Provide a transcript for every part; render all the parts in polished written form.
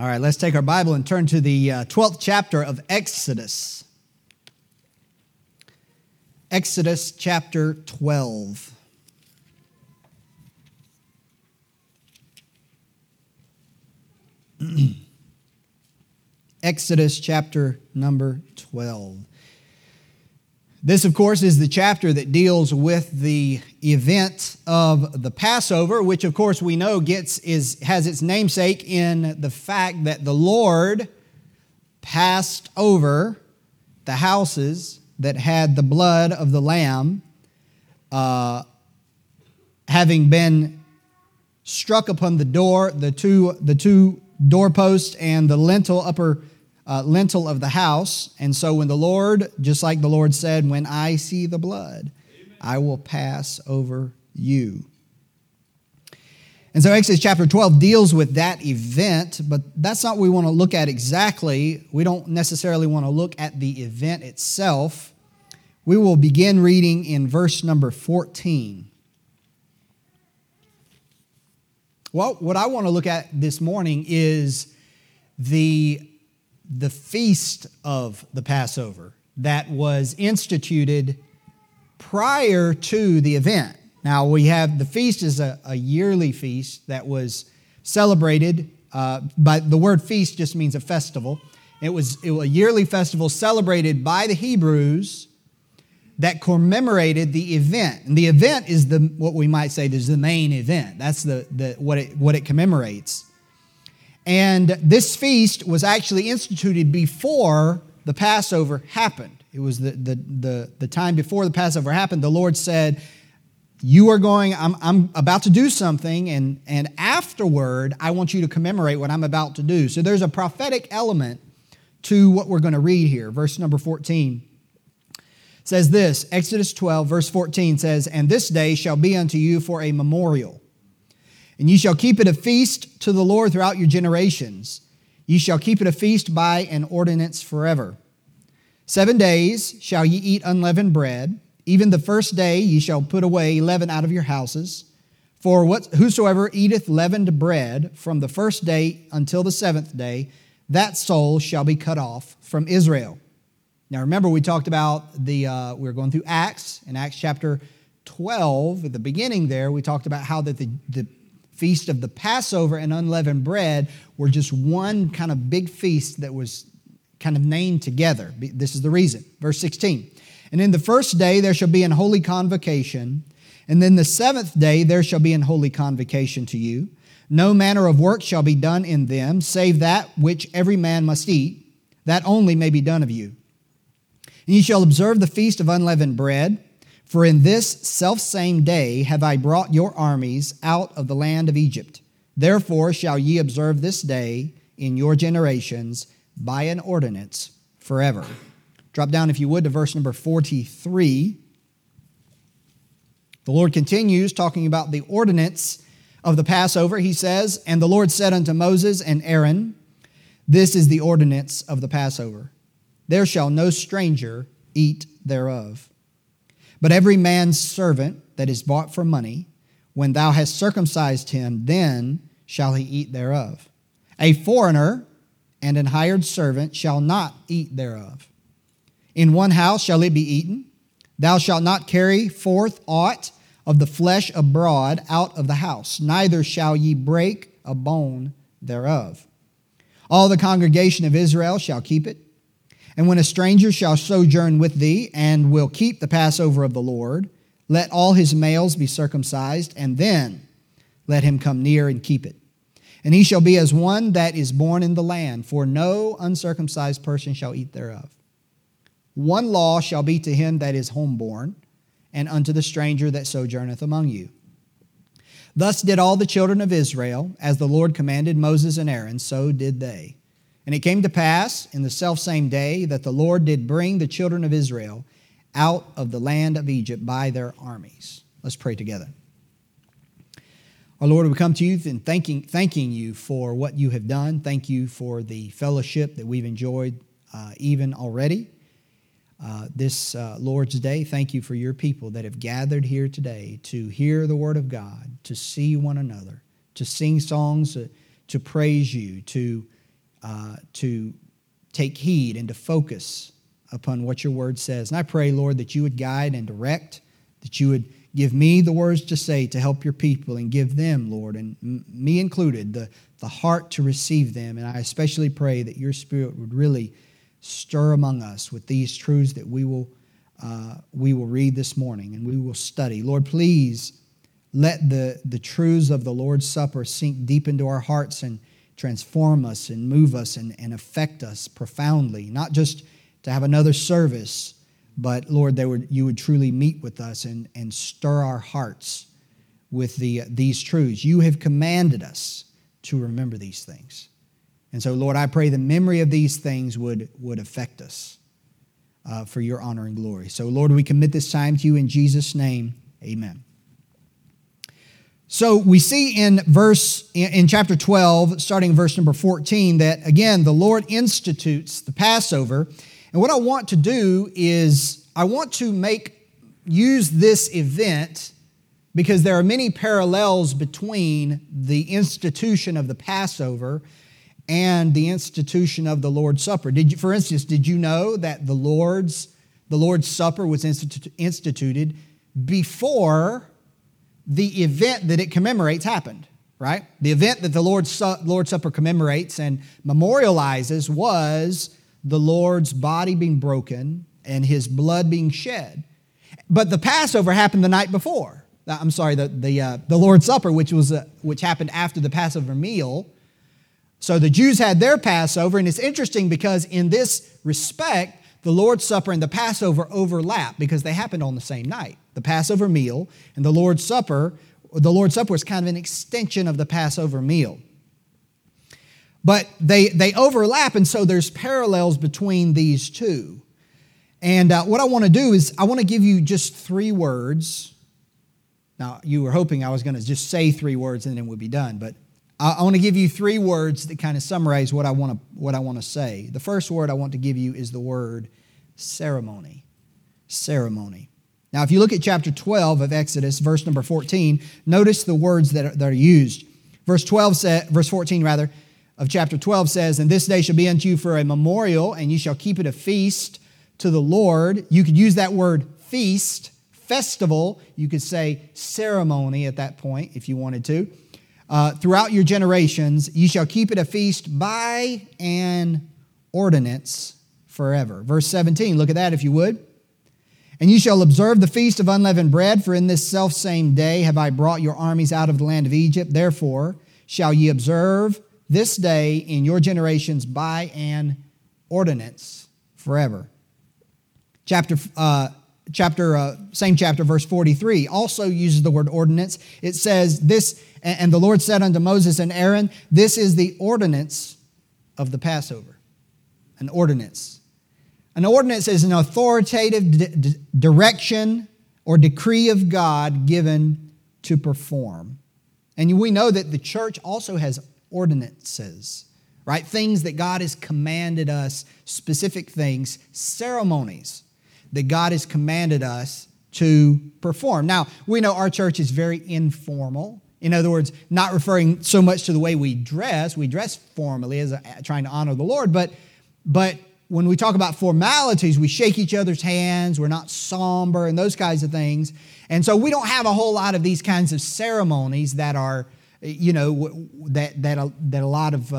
All right, let's take our Bible and turn to the 12th chapter of Exodus. Exodus chapter 12. Exodus chapter number 12. This, of course, is the chapter that deals with the event of the Passover, which, of course, we know has its namesake in the fact that the Lord passed over the houses that had the blood of the Lamb, having been struck upon the door, the two doorposts and the lintel upper lintel of the house. And so when the Lord, just like the Lord said, when I see the blood, amen, I will pass over you. And so Exodus chapter 12 deals with that event, but that's not what we want to look at exactly. We don't necessarily want to look at the event itself. We will begin reading in verse number 14. Well, what I want to look at this morning is the feast of the Passover that was instituted prior to the event. Now, we have the feast is a yearly feast that was celebrated. By the word feast just means a festival. It was a yearly festival celebrated by the Hebrews that commemorated the event. And the event is what we might say is the main event. That's what it commemorates. And this feast was actually instituted before the Passover happened. It was the time before the Passover happened. The Lord said, you are going, I'm about to do something, and afterward, I want you to commemorate what I'm about to do. So there's a prophetic element to what we're going to read here. Verse number 14 says this, Exodus 12, verse 14 says, and this day shall be unto you for a memorial. And ye shall keep it a feast to the Lord throughout your generations. Ye shall keep it a feast by an ordinance forever. 7 days shall ye eat unleavened bread. Even the first day ye shall put away leaven out of your houses. For whosoever eateth leavened bread from the first day until the seventh day, that soul shall be cut off from Israel. Now remember, we talked about we were going through Acts. In Acts chapter 12, at the beginning there, we talked about how that the feast of the Passover and unleavened bread were just one kind of big feast that was kind of named together. This is the reason. Verse 16. And in the first day there shall be an holy convocation, and then the seventh day there shall be an holy convocation to you. No manner of work shall be done in them, save that which every man must eat, that only may be done of you. And ye shall observe the feast of unleavened bread. For in this selfsame day have I brought your armies out of the land of Egypt. Therefore shall ye observe this day in your generations by an ordinance forever. Drop down, if you would, to verse number 43. The Lord continues talking about the ordinance of the Passover. He says, and the Lord said unto Moses and Aaron, this is the ordinance of the Passover. There shall no stranger eat thereof. But every man's servant that is bought for money, when thou hast circumcised him, then shall he eat thereof. A foreigner and an hired servant shall not eat thereof. In one house shall it be eaten. Thou shalt not carry forth aught of the flesh abroad out of the house, neither shall ye break a bone thereof. All the congregation of Israel shall keep it. And when a stranger shall sojourn with thee, and will keep the Passover of the Lord, let all his males be circumcised, and then let him come near and keep it. And he shall be as one that is born in the land, for no uncircumcised person shall eat thereof. One law shall be to him that is homeborn, and unto the stranger that sojourneth among you. Thus did all the children of Israel, as the Lord commanded Moses and Aaron, so did they. And it came to pass in the selfsame day that the Lord did bring the children of Israel out of the land of Egypt by their armies. Let's pray together. Our Lord, we come to you and thanking you for what you have done. Thank you for the fellowship that we've enjoyed even already this Lord's Day. Thank you for your people that have gathered here today to hear the Word of God, to see one another, to sing songs, to praise you, to to take heed and to focus upon what your word says. And I pray, Lord, that you would guide and direct, that you would give me the words to say to help your people and give them, Lord, and me included, the heart to receive them. And I especially pray that your Spirit would really stir among us with these truths that we will read this morning and we will study. Lord, please let the truths of the Lord's Supper sink deep into our hearts and transform us and move us and affect us profoundly, not just to have another service, but Lord, you would truly meet with us and stir our hearts with these truths. You have commanded us to remember these things. And so, Lord, I pray the memory of these things would affect us for your honor and glory. So, Lord, we commit this time to you in Jesus' name. Amen. So we see in chapter 12, starting verse number 14, that again, the Lord institutes the Passover. And what I want to do is I want to use this event because there are many parallels between the institution of the Passover and the institution of the Lord's Supper. For instance, did you know that the Lord's Supper was instituted before the event that it commemorates happened, right? The event that the Lord's Supper commemorates and memorializes was the Lord's body being broken and his blood being shed. But the Passover happened the night before. I'm sorry, the Lord's Supper, which happened after the Passover meal. So the Jews had their Passover, and it's interesting because in this respect, the Lord's Supper and the Passover overlap because they happened on the same night. The Passover meal and the Lord's Supper was kind of an extension of the Passover meal. But they overlap, and so there's parallels between these two. And what I want to do is I want to give you just three words. Now, you were hoping I was going to just say three words and then we'd be done, but I want to give you three words that kind of summarize what I want to say. The first word I want to give you is the word ceremony. Ceremony. Now, if you look at chapter 12 of Exodus, verse number 14, notice the words that are used. Verse 14 of chapter 12 says, "And this day shall be unto you for a memorial, and ye shall keep it a feast to the Lord." You could use that word feast, festival. You could say ceremony at that point if you wanted to. "Throughout your generations, ye shall keep it a feast by an ordinance forever." Verse 17, look at that if you would. "And ye shall observe the feast of unleavened bread, for in this selfsame day have I brought your armies out of the land of Egypt. Therefore shall ye observe this day in your generations by an ordinance forever." Same chapter, verse 43, also uses the word ordinance. It says this, "And the Lord said unto Moses and Aaron, this is the ordinance of the Passover." An ordinance. An ordinance is an authoritative direction or decree of God given to perform. And we know that the church also has ordinances, right? Things that God has commanded us, specific things, ceremonies that God has commanded us to perform. Now, we know our church is very informal. In other words, not referring so much to the way we dress. We dress formally as trying to honor the Lord. But when we talk about formalities, we shake each other's hands. We're not somber and those kinds of things. And so we don't have a whole lot of these kinds of ceremonies that are, you know, that a lot of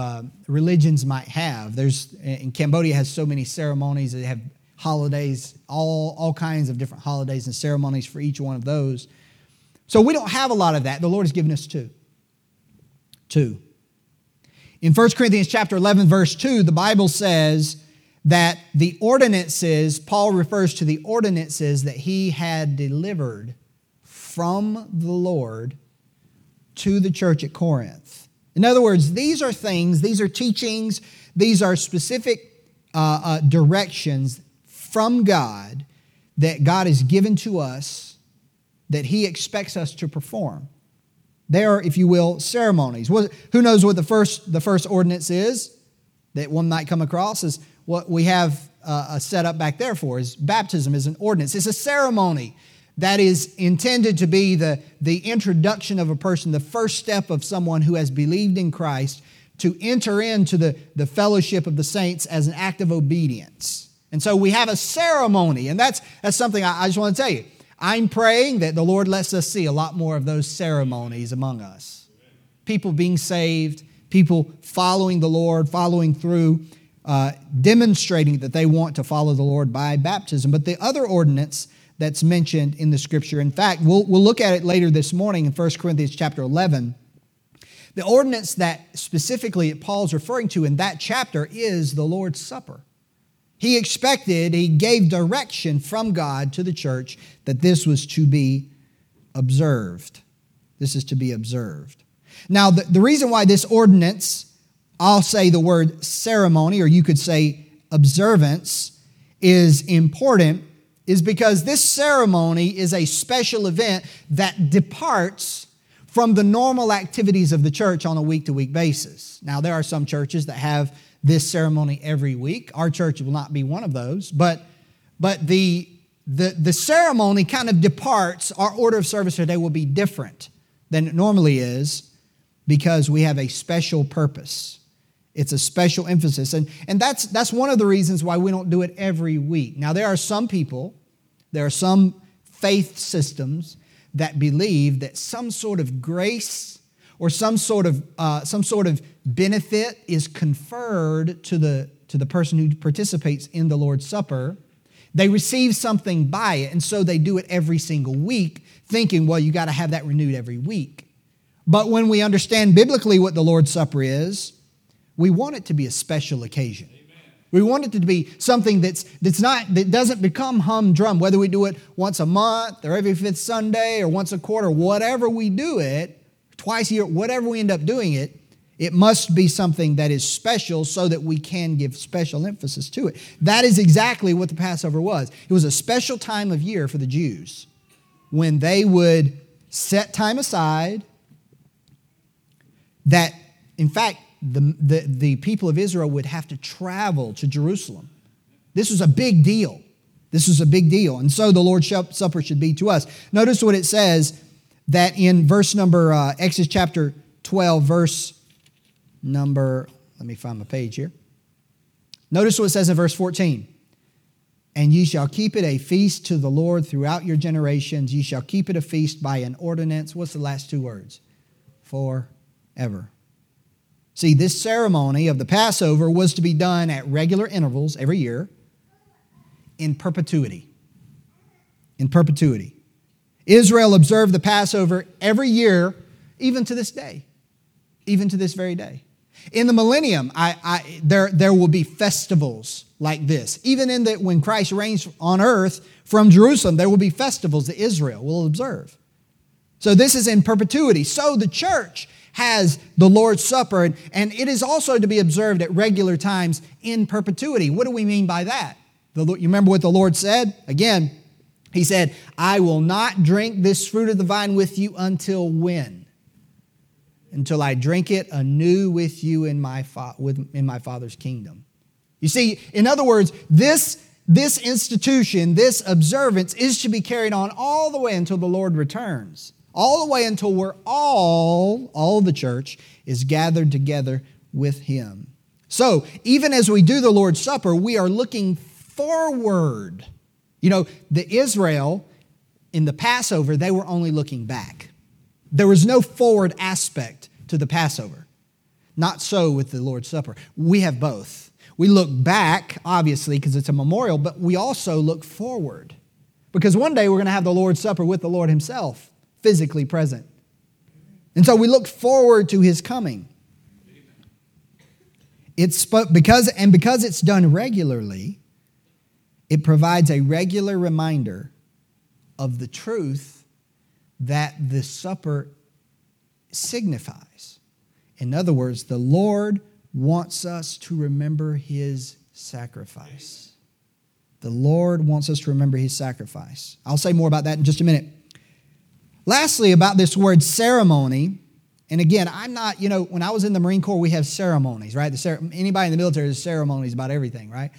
religions might have. And Cambodia has so many ceremonies. They have holidays, all kinds of different holidays and ceremonies for each one of those. So we don't have a lot of that. The Lord has given us two. In 1 Corinthians chapter 11, verse 2, the Bible says that the ordinances, Paul refers to the ordinances that he had delivered from the Lord to the church at Corinth. In other words, these are things, these are teachings, these are specific directions from God that God has given to us that he expects us to perform. They are, if you will, ceremonies. Who knows what the first ordinance is that one might come across is what we have a set up back there for is baptism is an ordinance. It's a ceremony that is intended to be the introduction of a person, the first step of someone who has believed in Christ to enter into the fellowship of the saints as an act of obedience. And so we have a ceremony, and that's something I just want to tell you. I'm praying that the Lord lets us see a lot more of those ceremonies among us. People being saved, people following the Lord, following through, demonstrating that they want to follow the Lord by baptism. But the other ordinance that's mentioned in the Scripture, in fact, we'll look at it later this morning in 1 Corinthians chapter 11. The ordinance that specifically Paul's referring to in that chapter is the Lord's Supper. He gave direction from God to the church that this was to be observed. This is to be observed. Now, the reason why this ordinance, I'll say the word ceremony, or you could say observance, is important is because this ceremony is a special event that departs from the normal activities of the church on a week-to-week basis. Now, there are some churches that have this ceremony every week. Our church will not be one of those, but the ceremony kind of departs. Our order of service today will be different than it normally is because we have a special purpose. It's a special emphasis, and that's one of the reasons why we don't do it every week. Now, there are some people, there are some faith systems that believe that some sort of grace or some sort of benefit is conferred to the person who participates in the Lord's Supper. They receive something by it, and so they do it every single week, thinking, well, you got to have that renewed every week. But when we understand biblically what the Lord's Supper is, we want it to be a special occasion. We want it to be something that doesn't become humdrum, whether we do it once a month or every fifth Sunday or once a quarter, whatever we do it, twice a year, whatever we end up doing it, it must be something that is special so that we can give special emphasis to it. That is exactly what the Passover was. It was a special time of year for the Jews when they would set time aside that, in fact, the people of Israel would have to travel to Jerusalem. This was a big deal. This was a big deal. And so the Lord's Supper should be to us. Notice what it says that in verse number, Exodus chapter 12, verse number, let me find my page here. Notice what it says in verse 14. And ye shall keep it a feast to the Lord throughout your generations. Ye shall keep it a feast by an ordinance. What's the last two words? Forever. See, this ceremony of the Passover was to be done at regular intervals every year in perpetuity. In perpetuity. Israel observed the Passover every year, even to this day, even to this very day. In the millennium, there will be festivals like this. Even when Christ reigns on earth from Jerusalem, there will be festivals that Israel will observe. So this is in perpetuity. So the church has the Lord's Supper, and it is also to be observed at regular times in perpetuity. What do we mean by that? You remember what the Lord said? Again, He said, I will not drink this fruit of the vine with you until when? Until I drink it anew with you in my Father's kingdom. You see, in other words, this institution, this observance is to be carried on all the way until the Lord returns. All the way until we're all the church is gathered together with Him. So, even as we do the Lord's Supper, we are looking forward. You know, the Israel in the Passover, they were only looking back. There was no forward aspect to the Passover. Not so with the Lord's Supper. We have both. We look back, obviously, because it's a memorial, but we also look forward. Because one day we're going to have the Lord's Supper with the Lord Himself, physically present. And so we look forward to His coming. Because it's done regularly, it provides a regular reminder of the truth that the supper signifies. In other words, the Lord wants us to remember His sacrifice. The Lord wants us to remember His sacrifice. I'll say more about that in just a minute. Lastly, about this word ceremony, and again, when I was in the Marine Corps, we have ceremonies, right? Anybody in the military has ceremonies about everything, right?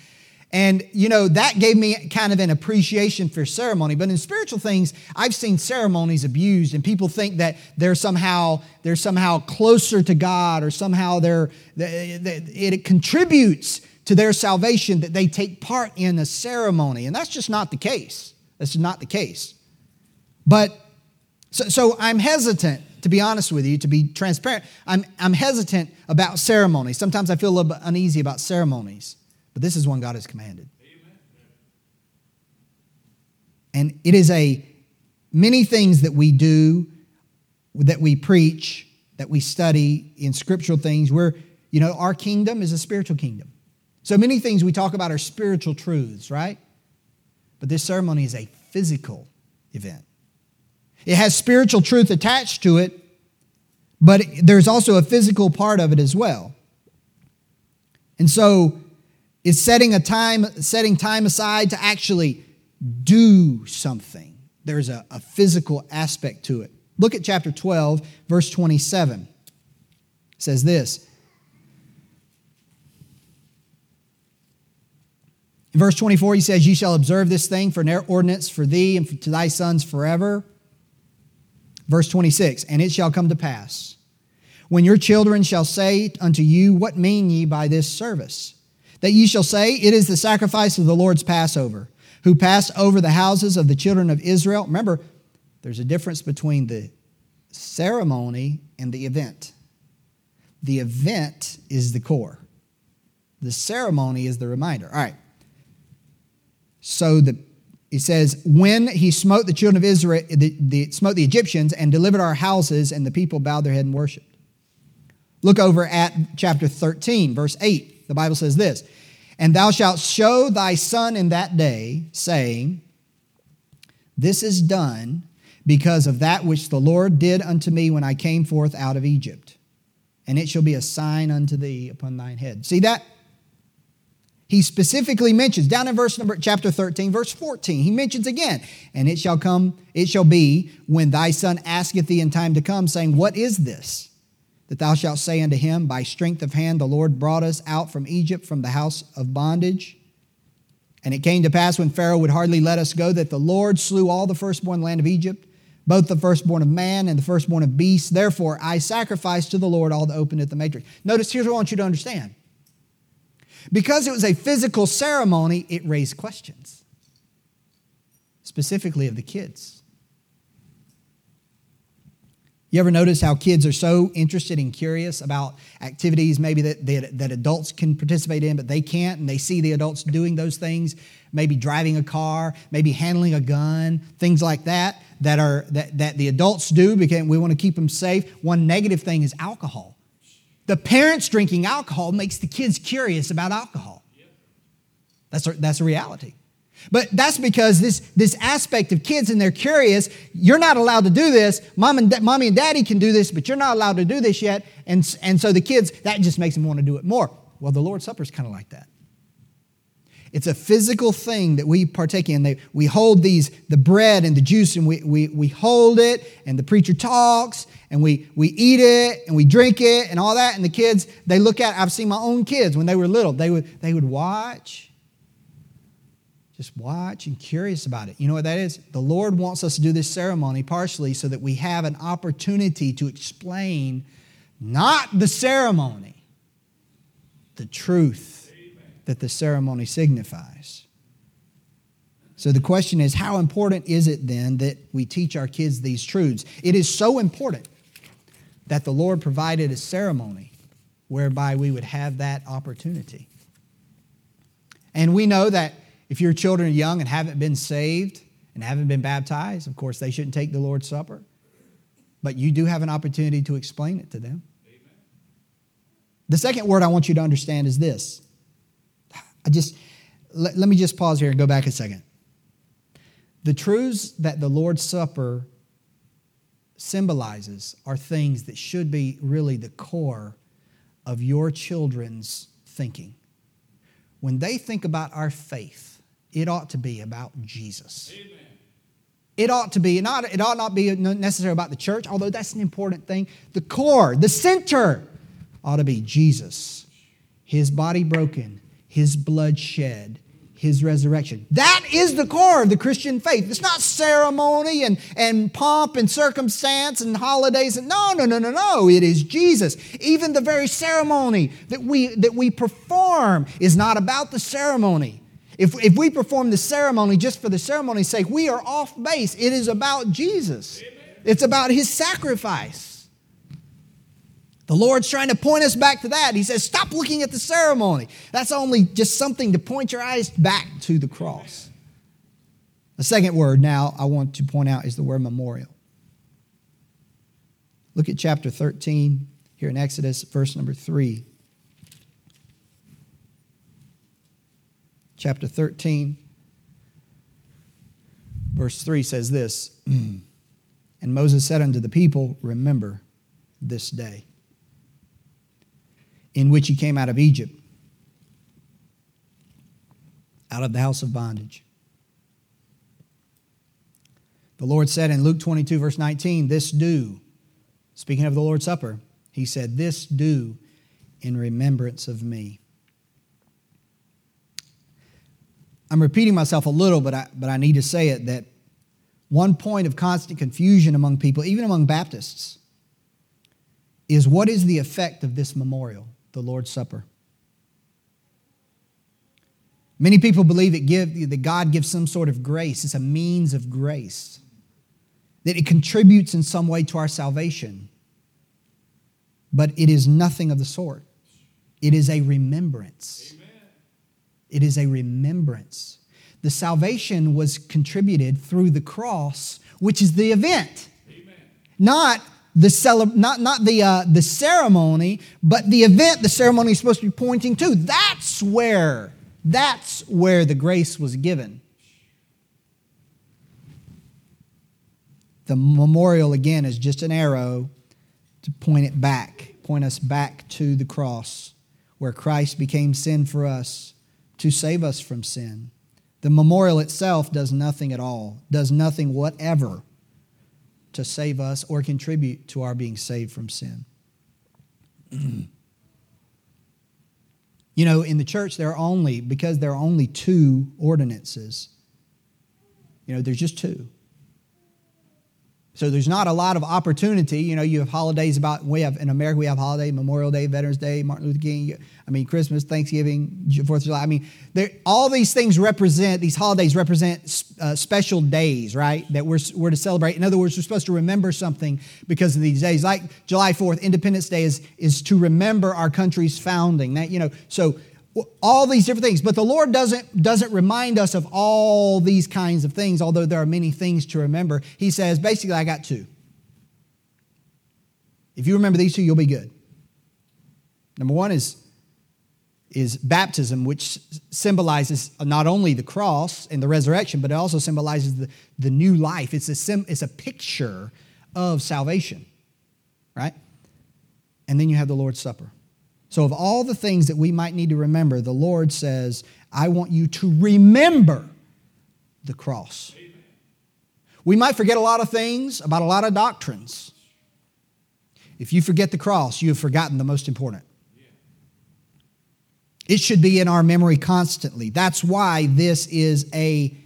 And, you know, that gave me kind of an appreciation for ceremony. But in spiritual things, I've seen ceremonies abused, and people think that they're somehow closer to God, or somehow it contributes to their salvation that they take part in a ceremony. And that's just not the case. That's not the case. But so I'm hesitant, to be honest with you, to be transparent. I'm hesitant about ceremonies. Sometimes I feel a little bit uneasy about ceremonies. But this is one God has commanded. Amen. And it is many things that we do, that we preach, that we study in scriptural things. Our kingdom is a spiritual kingdom. So many things we talk about are spiritual truths, right? But this ceremony is a physical event. It has spiritual truth attached to it, but there's also a physical part of it as well. And so it's setting time aside to actually do something. There's a physical aspect to it. Look at chapter 12, verse 27. It says this. In verse 24, he says, "Ye shall observe this thing for an ordinance for thee and to thy sons forever." Verse 26, "And it shall come to pass, when your children shall say unto you, What mean ye by this service? That ye shall say, It is the sacrifice of the Lord's Passover, who passed over the houses of the children of Israel." Remember, there's a difference between the ceremony and the event. The event is the core. The ceremony is the reminder. All right. So he says, "When he smote the children of Israel, smote the Egyptians, and delivered our houses, and the people bowed their head and worshipped." Look over at chapter 13, verse 8. The Bible says this, "And thou shalt show thy son in that day, saying, This is done because of that which the Lord did unto me when I came forth out of Egypt. And it shall be a sign unto thee upon thine head." See that? He specifically mentions, down in chapter 13, verse 14, he mentions again, "And it shall be when thy son asketh thee in time to come, saying, What is this? That thou shalt say unto him, By strength of hand the Lord brought us out from Egypt, from the house of bondage. And it came to pass when Pharaoh would hardly let us go, that the Lord slew all the firstborn in the land of Egypt, both the firstborn of man and the firstborn of beasts. Therefore I sacrifice to the Lord all that openeth the matrix." Notice, here's what I want you to understand. Because it was a physical ceremony, it raised questions, specifically of the kids. You ever notice how kids are so interested and curious about activities maybe that adults can participate in, but they can't, and they see the adults doing those things, maybe driving a car, maybe handling a gun, things like that the adults do because we want to keep them safe. One negative thing is alcohol. The parents drinking alcohol makes the kids curious about alcohol. That's a reality. But that's because this aspect of kids and they're curious, you're not allowed to do this. Mommy and daddy can do this, but you're not allowed to do this yet. And so the kids, that just makes them want to do it more. Well, the Lord's Supper is kind of like that. It's a physical thing that we partake in. We hold the bread and the juice, and we hold it, and the preacher talks, and we eat it, and we drink it, and all that. And the kids, they look at it. I've seen my own kids when they were little. They would watch, just watch, and curious about it. You know what that is? The Lord wants us to do this ceremony partially so that we have an opportunity to explain not the ceremony, the truth that the ceremony signifies. So the question is, how important is it then that we teach our kids these truths? It is so important that the Lord provided a ceremony whereby we would have that opportunity. And we know that if your children are young and haven't been saved and haven't been baptized, of course they shouldn't take the Lord's Supper, but you do have an opportunity to explain it to them. Amen. The second word I want you to understand is this. Let me just pause here and go back a second. The truths that the Lord's Supper symbolizes are things that should be really the core of your children's thinking. When they think about our faith, it ought to be about Jesus. Amen. It ought not be necessarily about the church, although that's an important thing. The core, the center, ought to be Jesus. His body broken, His blood shed, his resurrection. That is the core of the Christian faith. It's not ceremony and pomp and circumstance and holidays. No. It is Jesus. Even the very ceremony that we perform is not about the ceremony. If we perform the ceremony just for the ceremony's sake, we are off base. It is about Jesus. Amen. It's about his sacrifice. The Lord's trying to point us back to that. He says, stop looking at the ceremony. That's only just something to point your eyes back to the cross. The second word now I want to point out is the word memorial. Look at chapter 13 here in Exodus, verse number 3. Chapter 13, verse 3 says this, And Moses said unto the people, Remember this day in which ye came out of Egypt, out of the house of bondage. The Lord said in Luke 22, verse 19, This do, speaking of the Lord's Supper, he said, This do in remembrance of me. I'm repeating myself a little, but I need to say it, that one point of constant confusion among people, even among Baptists, is what is the effect of this memorial, the Lord's Supper? Many people believe that God gives some sort of grace. It's a means of grace. That it contributes in some way to our salvation. But it is nothing of the sort. It is a remembrance. Amen. It is a remembrance. The salvation was contributed through the cross, which is the event. Amen. Not the ceremony, but the event the ceremony is supposed to be pointing to. That's where the grace was given. The memorial, again, is just an arrow to point us back to the cross, where Christ became sin for us to save us from sin. The memorial itself does nothing at all, does nothing whatever to save us or contribute to our being saved from sin. You know, in the church, there are only two ordinances. You know, there's just two. So there's not a lot of opportunity. You know, you have holidays in America, we have holiday, Memorial Day, Veterans Day, Martin Luther King, Christmas, Thanksgiving, 4th of July. All these things represent special days, right? That we're to celebrate. In other words, we're supposed to remember something because of these days. Like July 4th, Independence Day is to remember our country's founding. That, you know, so all these different things. But the Lord doesn't remind us of all these kinds of things, although there are many things to remember. He says, basically, I got two. If you remember these two, you'll be good. Number one is baptism, which symbolizes not only the cross and the resurrection, but it also symbolizes the new life. It's a picture of salvation, right? And then you have the Lord's Supper. So of all the things that we might need to remember, the Lord says, I want you to remember the cross. Amen. We might forget a lot of things about a lot of doctrines. If you forget the cross, you have forgotten the most important. Yeah. It should be in our memory constantly. That's why this is a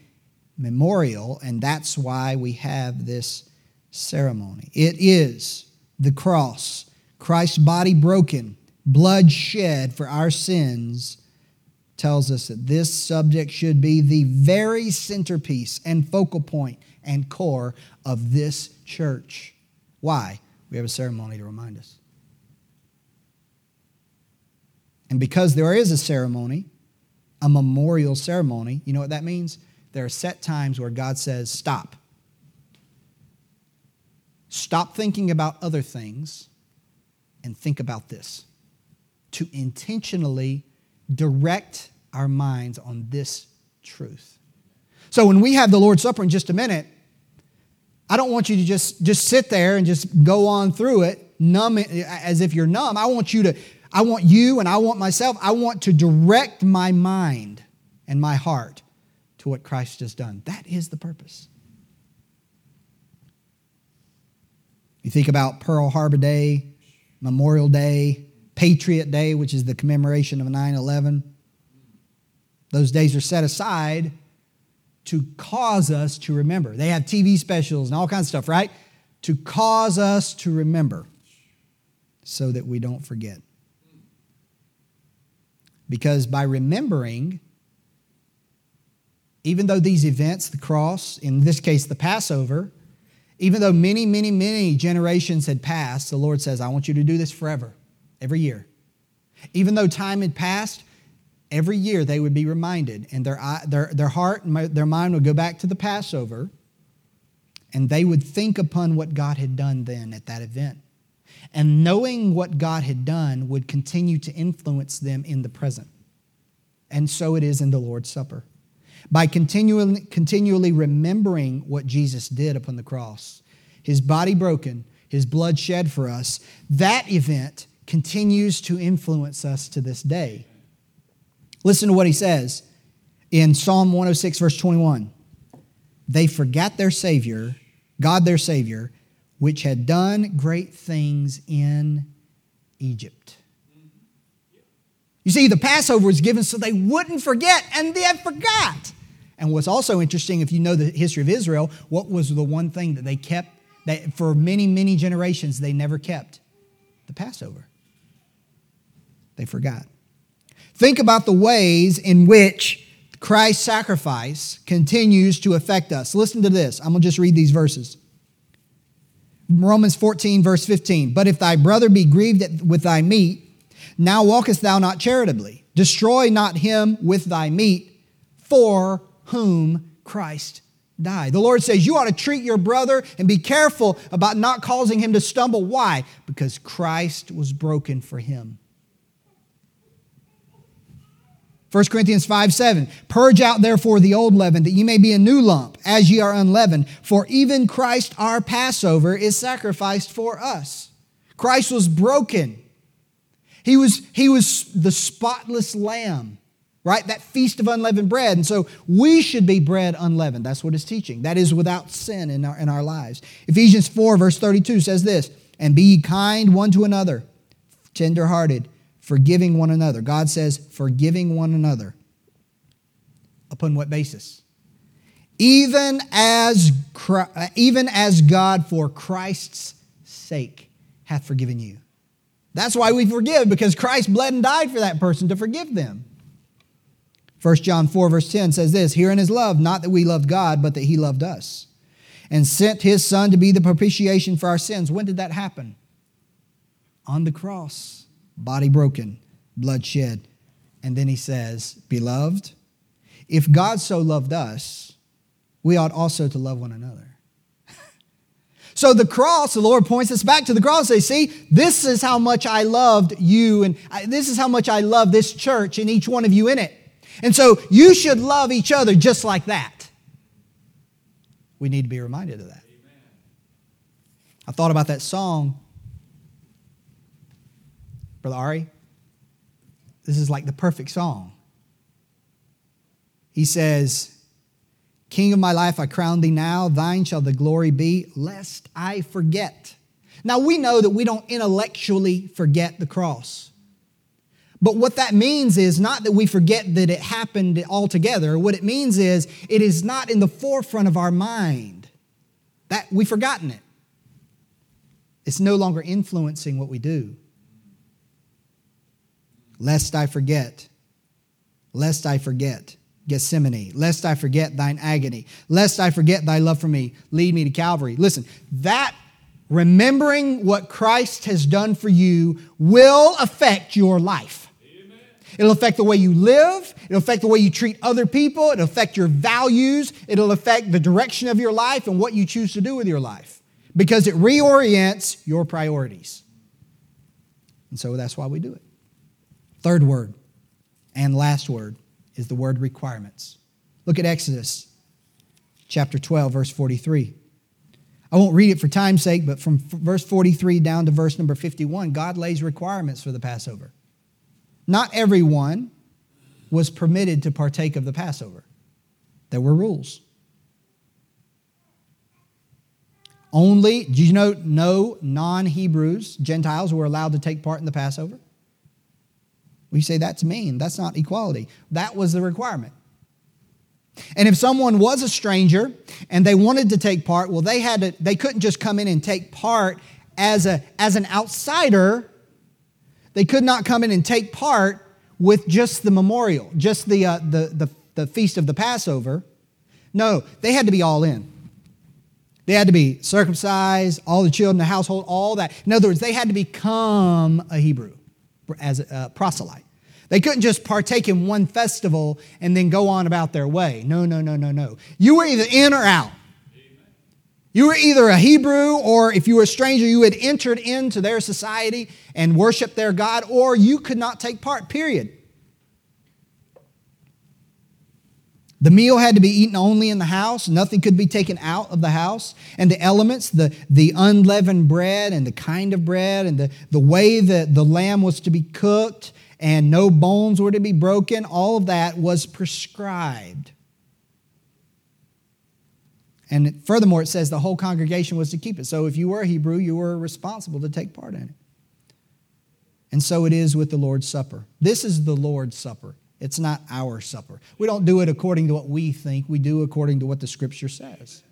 memorial, and that's why we have this ceremony. It is the cross, Christ's body broken, blood shed for our sins, tells us that this subject should be the very centerpiece and focal point and core of this church. Why? We have a ceremony to remind us. And because there is a ceremony, a memorial ceremony, you know what that means? There are set times where God says, stop. Stop thinking about other things and think about this. To intentionally direct our minds on this truth. So when we have the Lord's Supper in just a minute, I don't want you to just sit there and just go on through it, numb as if you're numb. I want to direct my mind and my heart to what Christ has done. That is the purpose. You think about Pearl Harbor Day, Memorial Day, Patriot Day, which is the commemoration of 9/11, Those days are set aside to cause us to remember. They have TV specials and all kinds of stuff, right? To cause us to remember so that we don't forget. Because by remembering, even though these events, the cross, in this case the Passover, even though many, many, many generations had passed, the Lord says, I want you to do this forever, every year. Even though time had passed, every year they would be reminded, and their heart and their mind would go back to the Passover, and they would think upon what God had done then at that event. And knowing what God had done would continue to influence them in the present. And so it is in the Lord's Supper. By continually remembering what Jesus did upon the cross, his body broken, his blood shed for us, that event continues to influence us to this day. Listen to what he says in Psalm 106, verse 21. They forgot their Savior, God their Savior, which had done great things in Egypt. You see, the Passover was given so they wouldn't forget, and they had forgot. And what's also interesting, if you know the history of Israel, what was the one thing that they kept, that for many, many generations they never kept? The Passover. They forgot. Think about the ways in which Christ's sacrifice continues to affect us. Listen to this. I'm going to just read these verses. Romans 14, verse 15. But if thy brother be grieved with thy meat, now walkest thou not charitably. Destroy not him with thy meat, for whom Christ died. The Lord says you ought to treat your brother and be careful about not causing him to stumble. Why? Because Christ was broken for him. 1 Corinthians 5, 7. Purge out therefore the old leaven, that ye may be a new lump, as ye are unleavened. For even Christ our Passover is sacrificed for us. Christ was broken. He was the spotless lamb, right? That feast of unleavened bread. And so we should be bread unleavened. That's what it's teaching. That is without sin in our lives. Ephesians 4, verse 32 says this, and be ye kind one to another, tenderhearted, forgiving one another. God says, forgiving one another. Upon what basis? Even as God for Christ's sake hath forgiven you. That's why we forgive, because Christ bled and died for that person to forgive them. 1 John 4, verse 10 says this, herein is love, not that we loved God, but that he loved us, and sent his Son to be the propitiation for our sins. When did that happen? On the cross, body broken, blood shed. And then he says, beloved, if God so loved us, we ought also to love one another. So the cross, the Lord points us back to the cross and says, see, this is how much I loved you, and this is how much I love this church and each one of you in it. And so you should love each other just like that. We need to be reminded of that. Amen. I thought about that song. Brother Ari, this is like the perfect song. He says, King of my life, I crown thee now. Thine shall the glory be, lest I forget. Now, we know that we don't intellectually forget the cross. But what that means is not that we forget that it happened altogether. What it means is it is not in the forefront of our mind. That we've forgotten it. It's no longer influencing what we do. Lest I forget. Lest I forget. Gethsemane, lest I forget thine agony, lest I forget thy love for me, lead me to Calvary. Listen, that remembering what Christ has done for you will affect your life. Amen. It'll affect the way you live. It'll affect the way you treat other people. It'll affect your values. It'll affect the direction of your life and what you choose to do with your life, because it reorients your priorities. And so that's why we do it. Third word and last word is the word requirements. Look at Exodus chapter 12, verse 43. I won't read it for time's sake, but from verse 43 down to verse number 51, God lays requirements for the Passover. Not everyone was permitted to partake of the Passover. There were rules. Only, did you know, no non-Hebrews, Gentiles, were allowed to take part in the Passover? We say that's mean. That's not equality. That was the requirement. And if someone was a stranger and they wanted to take part, well, they couldn't just come in and take part as an outsider. They could not come in and take part with just the memorial, just the feast of the Passover. No, they had to be all in. They had to be circumcised, all the children, the household, all that. In other words, they had to become a Hebrew, as a proselyte. They couldn't just partake in one festival and then go on about their way. No. You were either in or out. You were either a Hebrew, or if you were a stranger, you had entered into their society and worshiped their God, or you could not take part, period. The meal had to be eaten only in the house. Nothing could be taken out of the house. And the elements, the unleavened bread and the kind of bread and the way that the lamb was to be cooked and no bones were to be broken, all of that was prescribed. And furthermore, it says the whole congregation was to keep it. So if you were a Hebrew, you were responsible to take part in it. And so it is with the Lord's Supper. This is the Lord's Supper. It's not our supper. We don't do it according to what we think. We do according to what the Scripture says.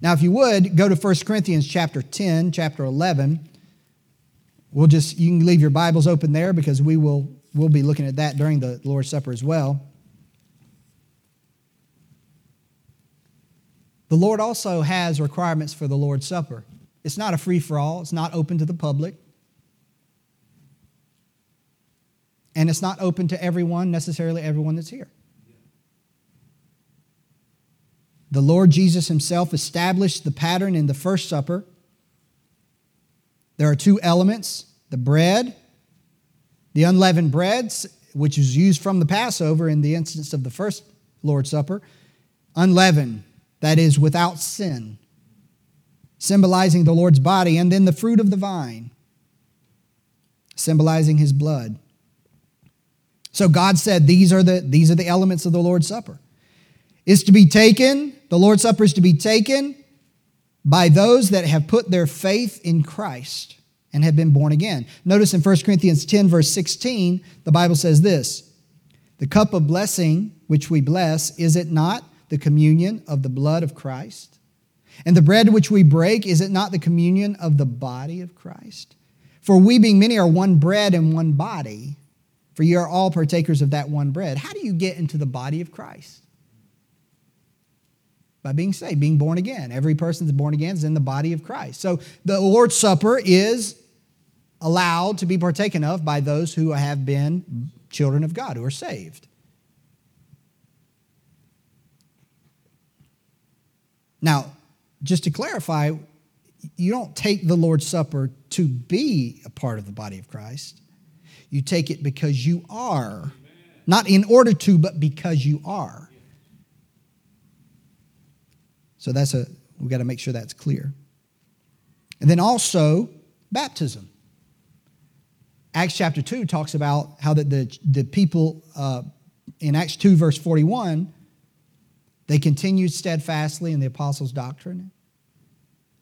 Now, if you would, go to 1 Corinthians chapter 10, chapter 11. You can leave your Bibles open there, because we'll be looking at that during the Lord's Supper as well. The Lord also has requirements for the Lord's Supper. It's not a free-for-all. It's not open to the public. And it's not open to everyone, necessarily everyone that's here. The Lord Jesus himself established the pattern in the First Supper. There are two elements, the bread, the unleavened bread, which is used from the Passover in the instance of the First Lord's Supper, unleavened, that is without sin, symbolizing the Lord's body, and then the fruit of the vine, symbolizing his blood. So God said, these are the elements of the Lord's Supper. It's to be taken, the Lord's Supper is to be taken by those that have put their faith in Christ and have been born again. Notice in 1 Corinthians 10, verse 16, the Bible says this: the cup of blessing which we bless, is it not the communion of the blood of Christ? And the bread which we break, is it not the communion of the body of Christ? For we being many are one bread and one body, for you are all partakers of that one bread. How do you get into the body of Christ? By being saved, being born again. Every person that's born again is in the body of Christ. So the Lord's Supper is allowed to be partaken of by those who have been children of God, who are saved. Now, just to clarify, you don't take the Lord's Supper to be a part of the body of Christ. You take it because you are. Not in order to, but because you are. So we've got to make sure that's clear. And then also, baptism. Acts chapter 2 talks about how that the people, in Acts 2 verse 41, they continued steadfastly in the apostles' doctrine.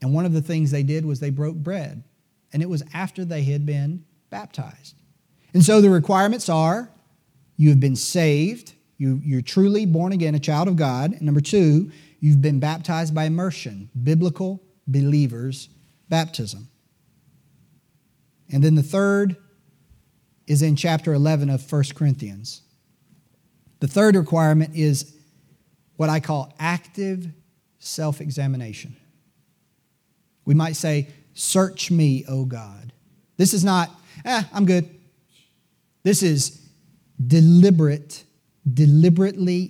And one of the things they did was they broke bread. And it was after they had been baptized. And so the requirements are, you have been saved, you're truly born again, a child of God. And number two, you've been baptized by immersion, biblical believers' baptism. And then the third is in chapter 11 of 1 Corinthians. The third requirement is what I call active self-examination. We might say, search me, O God. This is not, I'm good. This is deliberately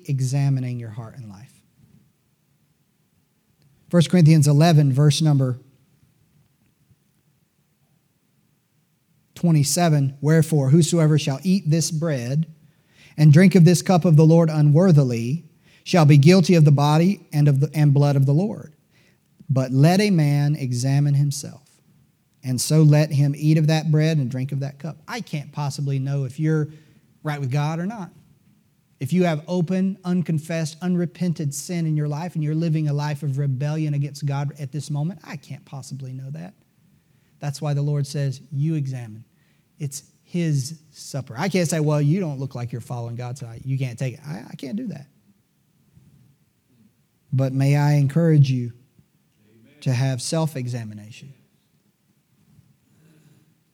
examining your heart and life. 1 Corinthians 11, verse number 27, wherefore, whosoever shall eat this bread and drink of this cup of the Lord unworthily shall be guilty of the body and and blood of the Lord. But let a man examine himself. And so let him eat of that bread and drink of that cup. I can't possibly know if you're right with God or not. If you have open, unconfessed, unrepented sin in your life and you're living a life of rebellion against God at this moment, I can't possibly know that. That's why the Lord says, you examine. It's his supper. I can't say, well, you don't look like you're following God tonight. You can't take it. I can't do that. But may I encourage you to have self-examination.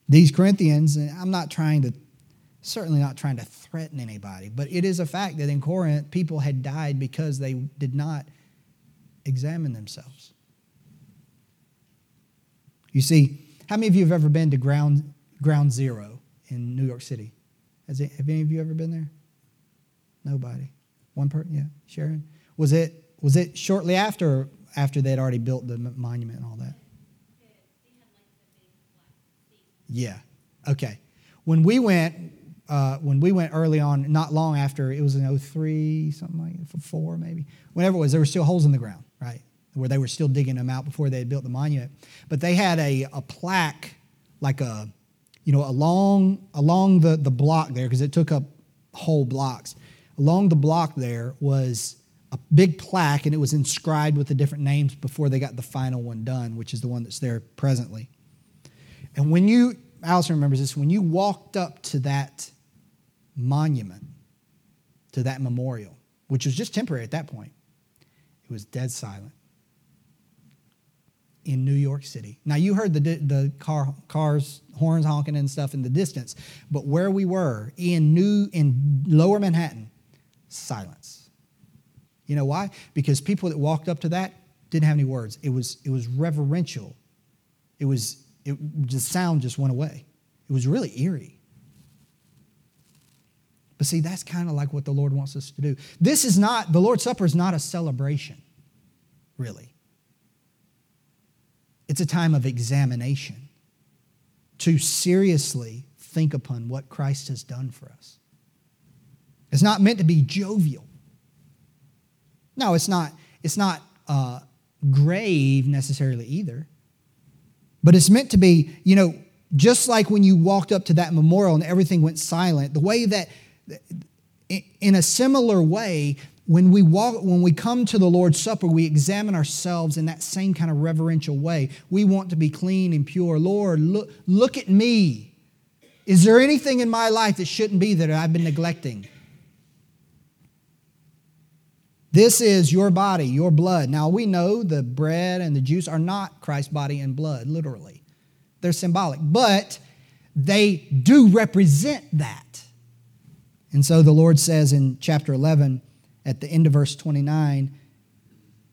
These Corinthians, and I'm not trying to, certainly not trying to threaten anybody, but it is a fact that in Corinth, people had died because they did not examine themselves. You see, how many of you have ever been to Ground Zero in New York City? Have any of you ever been there? Nobody. One person? Yeah, Sharon. Was it shortly after they'd already built the monument and all that? Yeah. Okay. When we went early on, not long after, it was in 03, something like that, 04 maybe. Whenever it was, there were still holes in the ground, right? Where they were still digging them out before they had built the monument. But they had a plaque, like a, you know, along the block there, because it took up whole blocks. Along the block there was a big plaque, and it was inscribed with the different names before they got the final one done, which is the one that's there presently. And when you, Allison remembers this, when you walked up to that monument, to that memorial, which was just temporary at that point, it was dead silent in New York City. Now, you heard the cars, horns honking and stuff in the distance, but where we were in lower Manhattan, silence. You know why? Because people that walked up to that didn't have any words. It was reverential. The sound just went away. It was really eerie. But see, that's kind of like what the Lord wants us to do. The Lord's Supper is not a celebration, really. It's a time of examination, to seriously think upon what Christ has done for us. It's not meant to be jovial. No, it's not grave necessarily either. But it's meant to be, you know, just like when you walked up to that memorial and everything went silent, the way that, in a similar way, when we come to the Lord's Supper, we examine ourselves in that same kind of reverential way. We want to be clean and pure. Lord, look at me. Is there anything in my life that shouldn't be that I've been neglecting? This is your body, your blood. Now, we know the bread and the juice are not Christ's body and blood, literally. They're symbolic, but they do represent that. And so the Lord says in chapter 11, at the end of verse 29,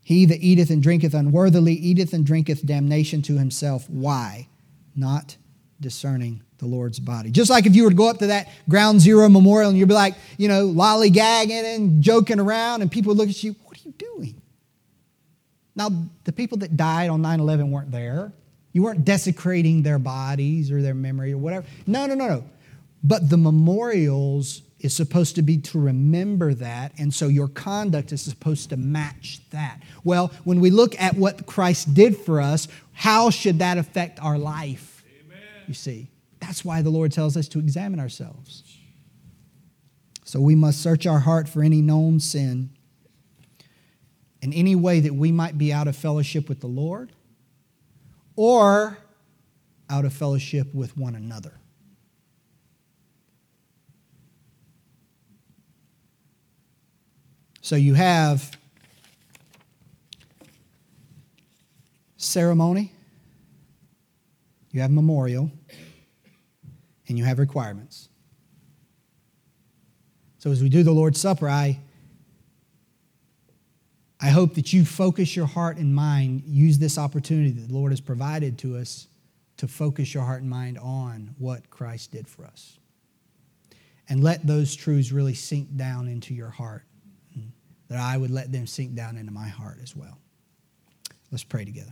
"He that eateth and drinketh unworthily eateth and drinketh damnation to himself." Why? Not discerning the Lord's body. Just like if you were to go up to that Ground Zero memorial and you'd be like, you know, lollygagging and joking around, and people would look at you, what are you doing? Now, the people that died on 9/11 weren't there. You weren't desecrating their bodies or their memory or whatever. No. But the memorials is supposed to be to remember that, and so your conduct is supposed to match that. Well, when we look at what Christ did for us, how should that affect our life? Amen. You see? That's why the Lord tells us to examine ourselves. So we must search our heart for any known sin in any way that we might be out of fellowship with the Lord or out of fellowship with one another. So you have ceremony, you have memorial, and you have requirements. So as we do the Lord's Supper, I hope that you focus your heart and mind, use this opportunity that the Lord has provided to us to focus your heart and mind on what Christ did for us. And let those truths really sink down into your heart, that I would let them sink down into my heart as well. Let's pray together.